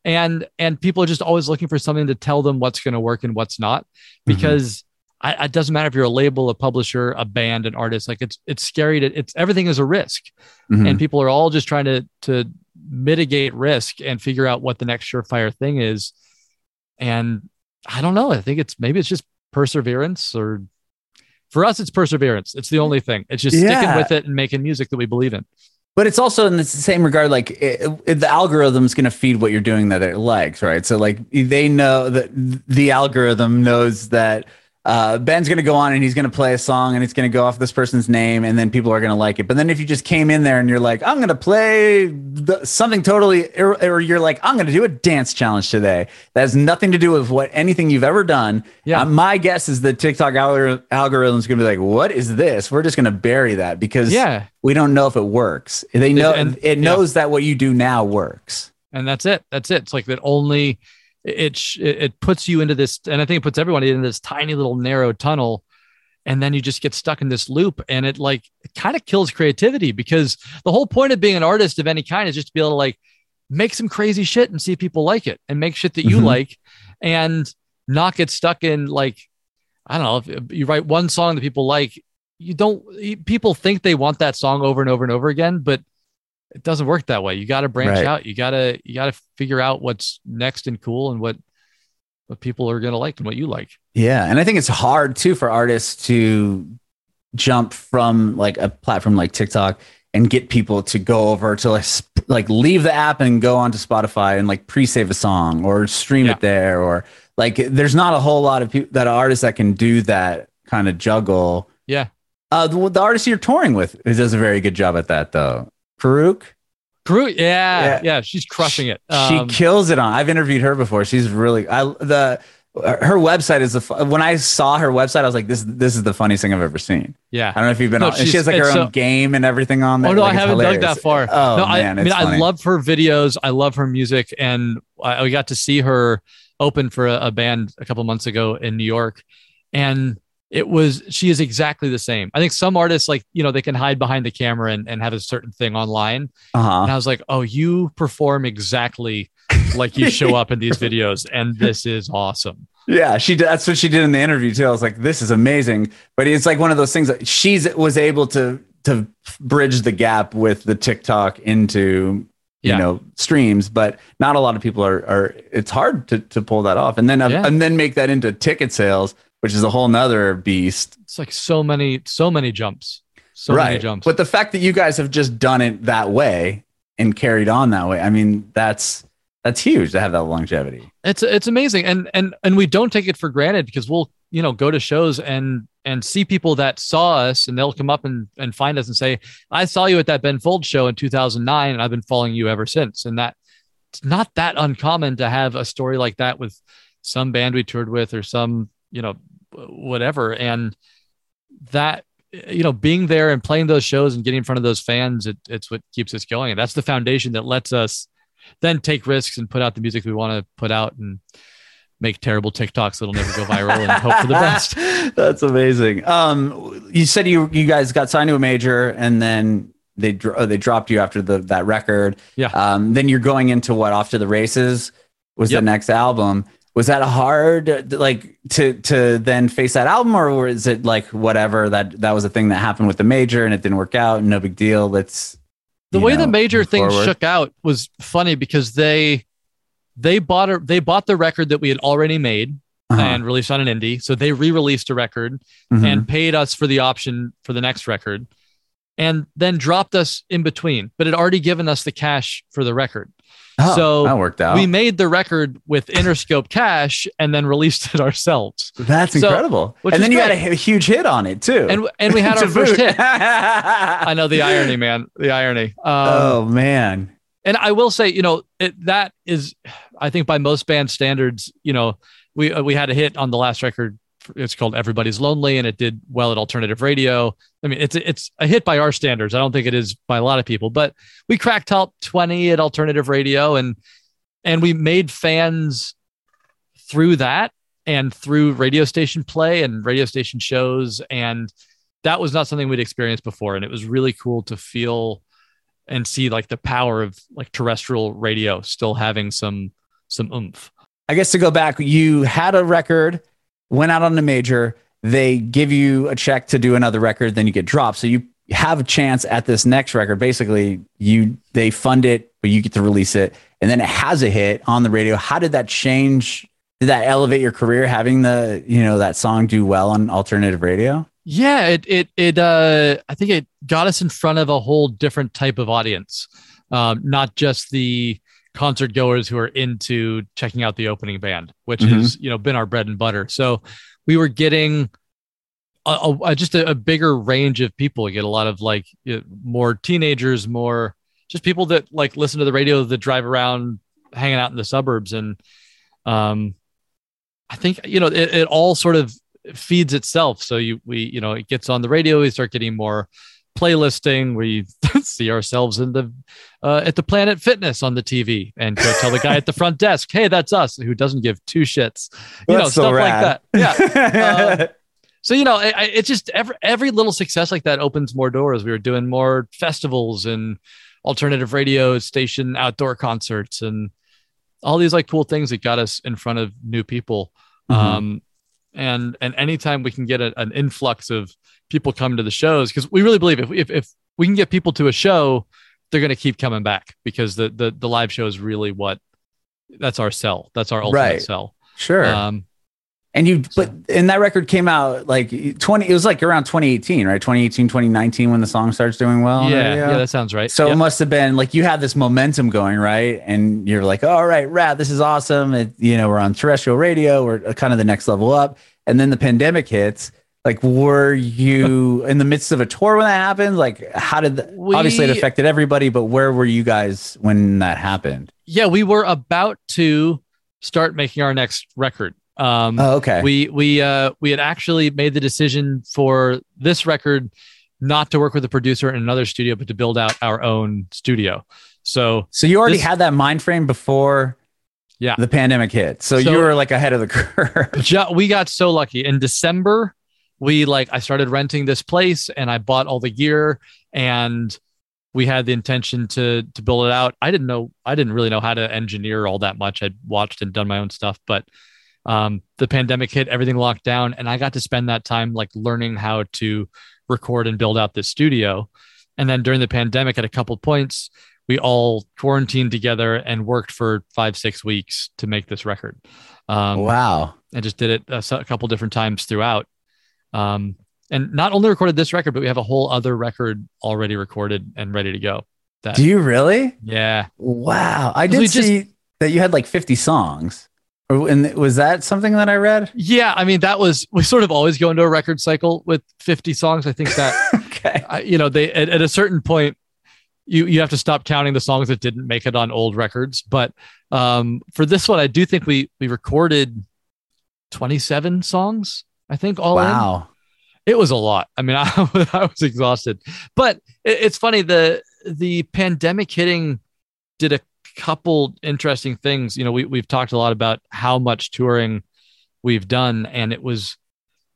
And people are just always looking for something to tell them what's going to work and what's not, because it doesn't matter if you're a label, a publisher, a band, an artist. Like it's scary. Everything is a risk, and people are all just trying to mitigate risk and figure out what the next surefire thing is. And I don't know. I think it's just perseverance, or for us, it's perseverance. It's the only thing. It's just sticking with it and making music that we believe in. But it's also in the same regard, like the algorithm is going to feed what you're doing that it likes, right? So like they know that the algorithm knows that Ben's going to go on and he's going to play a song and it's going to go off this person's name and then people are going to like it. But then if you just came in there and you're like, I'm going to play something totally, or you're like, I'm going to do a dance challenge today, that has nothing to do with anything you've ever done. Yeah. My guess is the TikTok algorithm is going to be like, what is this? We're just going to bury that because we don't know if it works. They know knows that what you do now works. And that's it. That's it. It's like that only... It puts you into this, and I think it puts everyone in this tiny little narrow tunnel, and then you just get stuck in this loop, and it kind of kills creativity, because the whole point of being an artist of any kind is just to be able to like make some crazy shit and see if people like it, and make shit that you like, and not get stuck in like, I don't know, if you write one song that people like, people think they want that song over and over and over again, but it doesn't work that way. You got to branch out. You got to figure out what's next and cool and what people are going to like and what you like. Yeah. And I think it's hard too for artists to jump from like a platform like TikTok and get people to go over to like leave the app and go onto Spotify and like pre-save a song or stream it there. Or like, there's not a whole lot of people that are artists that can do that kind of juggle. Yeah. The artist you're touring with does a very good job at that though. Karuk, she's crushing it. She kills it on. I've interviewed her before. She's really. I the her website is the, when I saw her website, I was like, this is the funniest thing I've ever seen. Yeah. I don't know if you've been on. She has like her own game and everything on there. Oh no, like, I haven't dug that far. Oh no, man, I love her videos. I love her music. And I got to see her open for a band a couple months ago in New York. And she is exactly the same. I think some artists, like, you know, they can hide behind the camera and have a certain thing online. Uh-huh. And I was like, oh, you perform exactly like you show up in these videos, and this is awesome. Yeah, that's what she did in the interview too. I was like, this is amazing. But it's like one of those things that was able to bridge the gap with the TikTok into, you know, streams, but not a lot of people are it's hard to pull that off. And then and then make that into ticket sales, which is a whole nother beast. It's like so many jumps. So many jumps. But the fact that you guys have just done it that way and carried on that way, I mean, that's huge to have that longevity. It's amazing. And we don't take it for granted, because we'll, you know, go to shows and see people that saw us, and they'll come up and find us and say, I saw you at that Ben Folds show in 2009 and I've been following you ever since. And that it's not that uncommon to have a story like that with some band we toured with or some, you know, whatever. And that, you know, being there and playing those shows and getting in front of those fans, it's what keeps us going. And that's the foundation that lets us then take risks and put out the music we want to put out and make terrible TikToks that'll never go viral and hope for the best. That's amazing. You said you guys got signed to a major, and then they dropped you after that record. Yeah. Then you're going into what, Off to the Races was the next album. Was that hard, like, to then face that album, or is it like, whatever, that was a thing that happened with the major and it didn't work out, no big deal? Let's. The way the major thing shook out was funny, because they bought the record that we had already made and released on an indie. So they re-released a record and paid us for the option for the next record, and then dropped us in between, but had already given us the cash for the record. Oh, so that worked out. We made the record with Interscope cash and then released it ourselves. That's incredible. And then you had a huge hit on it too. And we had our first hit. I know, the irony, man. The irony. Oh man. And I will say, you know, that is, I think by most band standards, you know, we had a hit on the last record. It's called Everybody's Lonely, and it did well at alternative radio. I mean, it's a hit by our standards. I don't think it is by a lot of people, but we cracked top 20 at alternative radio, and we made fans through that and through radio station play and radio station shows. And that was not something we'd experienced before. And it was really cool to feel and see, like, the power of, like, terrestrial radio still having some oomph. I guess, to go back, you had a record, went out on the major, they give you a check to do another record, then you get dropped. So you have a chance at this next record. Basically, they fund it, but you get to release it. And then it has a hit on the radio. How did that change? Did that elevate your career, having the, you know, that song do well on alternative radio? Yeah, I think it got us in front of a whole different type of audience. Not just the concert goers who are into checking out the opening band, which has, you know, been our bread and butter. So we were getting just a bigger range of people. You get a lot of, like, more teenagers, more just people that, like, listen to the radio, that drive around, hanging out in the suburbs. And I think, you know, it all sort of feeds itself. So you know, it gets on the radio, we start getting more playlisting, we see ourselves in the at the Planet Fitness on the TV, and go tell the guy at the front desk, "Hey, that's us," who doesn't give two shits, you know, stuff like that. Yeah. So, you know, it's just every little success like that opens more doors. We were doing more festivals and alternative radio station outdoor concerts and all these, like, cool things that got us in front of new people. And anytime we can get an influx of people coming to the shows, because we really believe if we can get people to a show, they're going to keep coming back, because the live show is really that's our sell. That's our ultimate sell. Sure. And that record came out like it was like around 2018, right? 2018, 2019, when the song starts doing well. Yeah, that sounds right. So it must have been like you had this momentum going, right? And you're like, all right, rad, this is awesome. You know, we're on terrestrial radio. We're kind of the next level up. And then the pandemic hits. Like, were you in the midst of a tour when that happened? Like, how did obviously it affected everybody, but where were you guys when that happened? Yeah, we were about to start making our next record. Okay. We had actually made the decision for this record not to work with a producer in another studio, but to build out our own studio. So you already had that mind frame before the pandemic hit. So you were like ahead of the curve. We got so lucky. In December, I started renting this place and I bought all the gear and we had the intention to build it out. I didn't really know how to engineer all that much. I'd watched and done my own stuff, but the pandemic hit, everything locked down. And I got to spend that time learning how to record and build out this studio. And then during the pandemic at a couple of points, we all quarantined together and worked for 5-6 weeks to make this record. Wow. And just did it a couple different times throughout. And not only recorded this record, but we have a whole other record already recorded and ready to go. Do you really? Yeah. Wow. I did see that you had 50 songs. And was that something that I read? Yeah. I mean, we sort of always go into a record cycle with 50 songs. I think that, okay. They at a certain point, you have to stop counting the songs that didn't make it on old records. But for this one, I do think we recorded 27 songs, I think, all in. Wow. It was a lot. I mean, I was exhausted. But it's funny, the pandemic hitting did a couple interesting things. We've talked a lot about how much touring we've done, and it was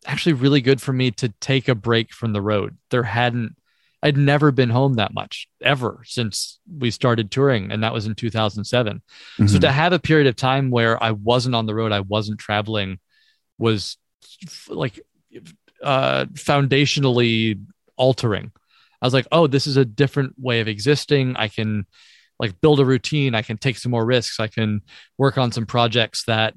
actually really good for me to take a break from the road. I'd never been home that much ever since we started touring, and that was in 2007. Mm-hmm. So to have a period of time where I wasn't on the road, I wasn't traveling, was foundationally altering. I was like, oh, this is a different way of existing. I can build a routine. I can take some more risks. I can work on some projects that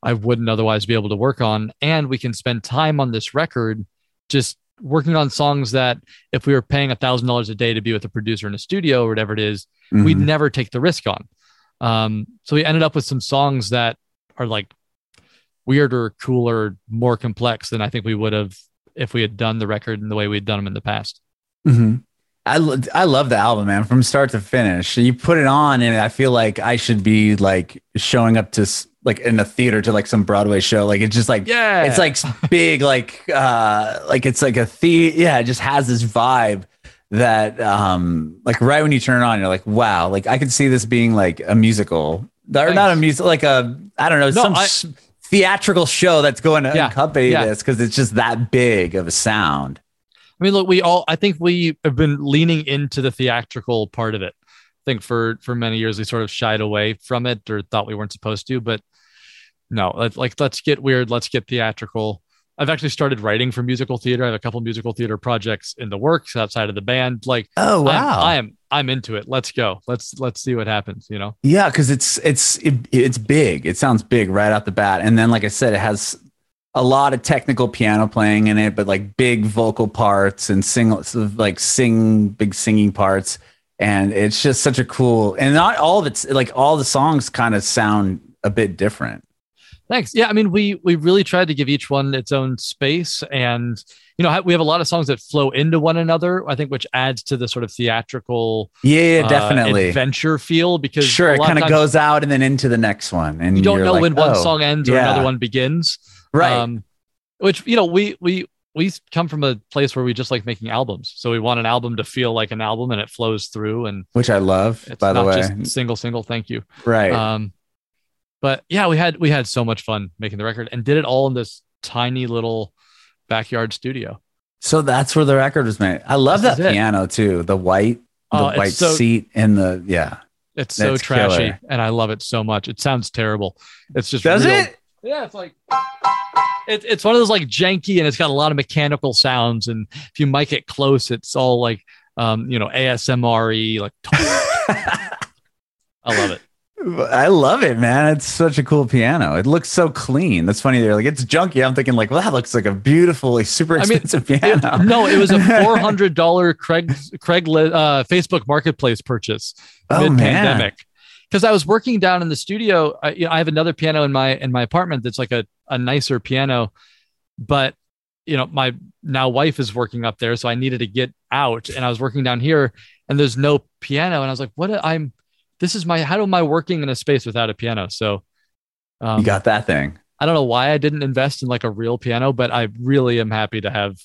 I wouldn't otherwise be able to work on. And we can spend time on this record just working on songs that if we were paying $1,000 a day to be with a producer in a studio or whatever it is, mm-hmm. we'd never take the risk on. So we ended up with some songs that are weirder, cooler, more complex than I think we would have if we had done the record in the way we'd done them in the past. Mm-hmm. I love the album, man, from start to finish. You put it on and I feel like I should be showing up to in a theater to some Broadway show. It's just yeah, it's big, it's a theater. Yeah. It just has this vibe that right when you turn it on, you're wow, I could see this being a musical or not a music, I don't know, some theatrical show that's going to accompany this. 'Cause it's just that big of a sound. I mean, look, I think we have been leaning into the theatrical part of it. I think for many years, we sort of shied away from it or thought we weren't supposed to, but no, let's get weird. Let's get theatrical. I've actually started writing for musical theater. I have a couple of musical theater projects in the works outside of the band. Oh, wow. I'm into it. Let's go. Let's see what happens, Yeah. 'Cause it's big. It sounds big right off the bat. And then, like I said, it has a lot of technical piano playing in it, but big vocal parts and big singing parts. And it's just such a cool, and not all of it's all the songs kind of sound a bit different. Thanks. Yeah. I mean, we really tried to give each one its own space, and, we have a lot of songs that flow into one another, I think, which adds to the sort of theatrical definitely adventure feel, because it kind of goes out and then into the next one. And you don't know when one song ends or another one begins. Right. Which, we come from a place where we just like making albums. So we want an album to feel like an album and it flows through, and which I love, by the way, just single, thank you. Right. But yeah, we had so much fun making the record and did it all in this tiny little backyard studio. So that's where the record was made. I love that piano too. The white seat and the, it's trashy killer. And I love it so much. It sounds terrible. It's just, yeah, it's it's one of those janky, and it's got a lot of mechanical sounds. And if you mic it close, it's all ASMR-y. I love it. I love it, man. It's such a cool piano. It looks so clean. That's funny. They're it's junky. I'm thinking that looks like a beautiful, super expensive piano. It was a $400 Craigslist Facebook Marketplace purchase mid-pandemic. Man. Because I was working down in the studio, I have another piano in my apartment that's a nicer piano, but my now wife is working up there, so I needed to get out, and I was working down here, and there's no piano, and I was like, how am I working in a space without a piano? So you got that thing. I don't know why I didn't invest in like a real piano, but I really am happy to have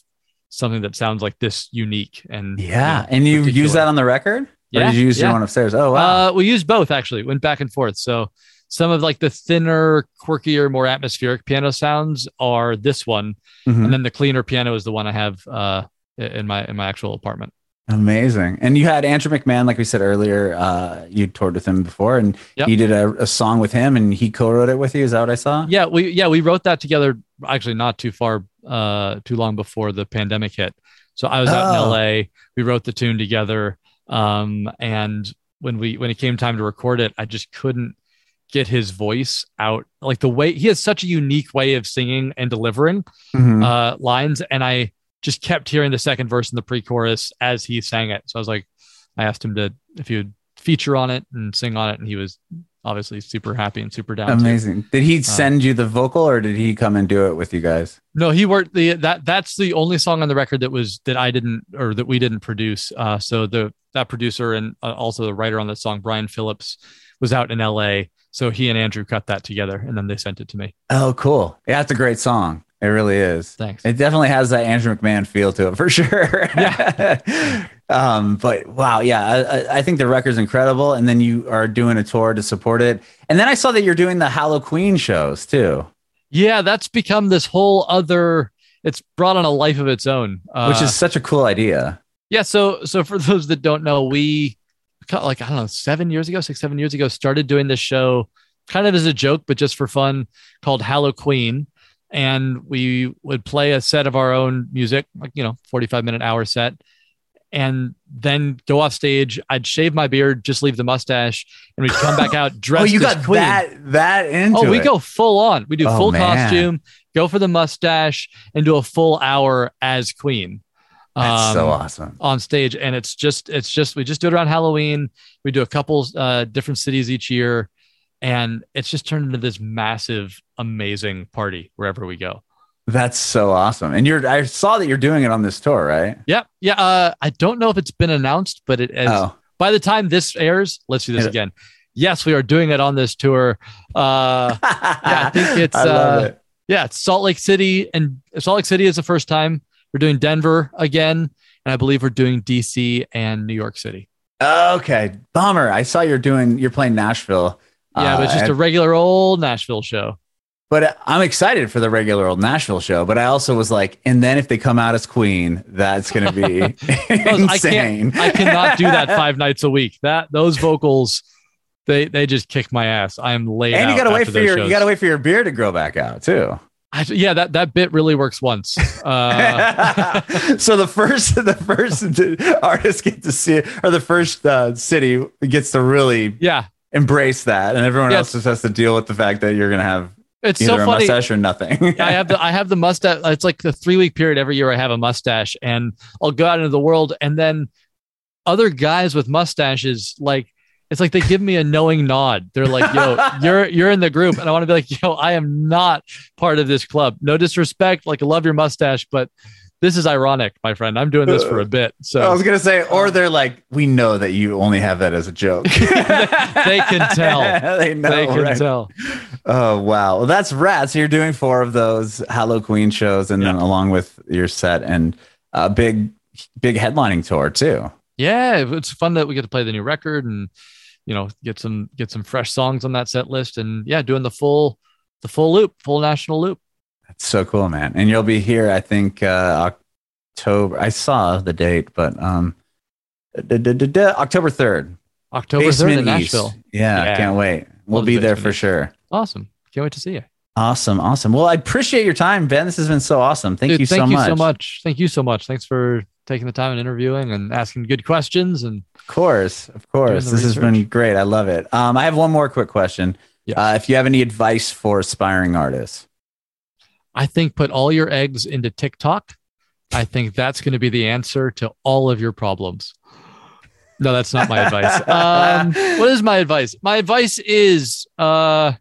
something that sounds like this unique. And yeah. And you use that on the record? Yeah. Or did you use your one upstairs? Oh, wow. We used both actually, went back and forth. So some of like the thinner, quirkier, more atmospheric piano sounds are this one. Mm-hmm. And then the cleaner piano is the one I have in my actual apartment. Amazing. And you had Andrew McMahon, like we said earlier, you toured with him before, and you did a song with him and he co-wrote it with you. Is that what I saw? Yeah, we wrote that together actually not too far, too long before the pandemic hit. So I was out in LA, we wrote the tune together. And when it came time to record it, I just couldn't get his voice out. Like the way he has such a unique way of singing and delivering lines. And I just kept hearing the second verse in the pre-chorus as he sang it. So I was like, I asked him if he would feature on it and sing on it. And he was obviously super happy and super down. Amazing. Did he send you the vocal or did he come and do it with you guys? No, he worked that's the only song on the record that we didn't produce. So that producer and also the writer on that song, Brian Phillips, was out in LA. So he and Andrew cut that together and then they sent it to me. Oh, cool. Yeah. That's a great song. It really is. Thanks. It definitely has that Andrew McMahon feel to it for sure. Yeah. But wow. Yeah. I think the record's incredible. And then you are doing a tour to support it. And then I saw that you're doing the Hallow Queen shows too. Yeah. That's become this whole other, it's brought on a life of its own. Which is such a cool idea. Yeah. So for those that don't know, we like, I don't know, 7 years ago, started doing this show kind of as a joke, but just for fun, called Hallow Queen. And we would play a set of our own music, like, 45-minute hour set, and then go off stage. I'd shave my beard, just leave the mustache, and we'd come back out dressed as Queen. Oh, you got Queen. that into it. Oh, we go full on. We do full costume, go for the mustache, and do a full hour as Queen. That's so awesome. On stage. And we just do it around Halloween. We do a couple different cities each year. And it's just turned into this massive, amazing party wherever we go. That's so awesome. And I saw that you're doing it on this tour, right? Yeah. Yeah. I don't know if it's been announced, but it is. Oh. By the time this airs, let's do this again. Yes, we are doing it on this tour. I think it's, I love it. Yeah, it's Salt Lake City. And Salt Lake City is the first time. We're doing Denver again. And I believe we're doing DC and New York City. Okay. Bummer. I saw you're playing Nashville. Yeah, but it's just a regular old Nashville show. But I'm excited for the regular old Nashville show. But I also was like, and then if they come out as Queen, that's going to be insane. I cannot do that 5 nights a week. Those vocals, they just kick my ass. I'm laid out. And you got to wait for your beard to grow back out too. Yeah, that bit really works once. So the first artist get to see it, or the first city gets to really embrace that, and everyone else just has to deal with the fact that you're gonna have it's either so a funny. Mustache or nothing. I have the mustache. It's like the 3-week period every year I have a mustache, and I'll go out into the world, and then other guys with mustaches it's like they give me a knowing nod. They're like, yo, you're in the group. And I want to be like, yo, I am not part of this club. No disrespect. Like, I love your mustache, but this is ironic, my friend. I'm doing this for a bit. So I was going to say, or they're like, we know that you only have that as a joke. They can tell. They can tell. Oh, wow. Well, that's rad. So you're doing 4 of those Hallow Queen shows, and then along with your set and a big headlining tour too. Yeah. It's fun that we get to play the new record and, get some fresh songs on that set list, and doing the full loop, full national loop. That's so cool, man. And you'll be here, I think, October. I saw the date, but October 3rd. October 3rd in Nashville. Yeah, can't wait. We'll be there for sure. Awesome. Can't wait to see you. Awesome. Well, I appreciate your time, Ben. This has been so awesome. Thank you so much. Thanks for taking the time and interviewing and asking good questions. And of course, this has been great. I love it. I have one more quick question. Yes. If you have any advice for aspiring artists, I think put all your eggs into TikTok. I think that's going to be the answer to all of your problems. No, that's not my advice. What is my advice? My advice is, I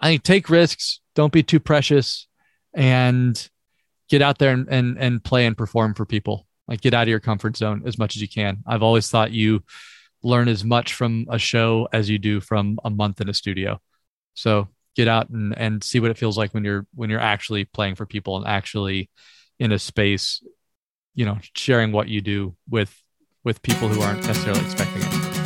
think take risks, don't be too precious, and get out there and play and perform for people. Like, get out of your comfort zone as much as you can. I've always thought you learn as much from a show as you do from a month in a studio. So get out and see what it feels like when you're actually playing for people and actually in a space, you know, sharing what you do with people who aren't necessarily expecting it.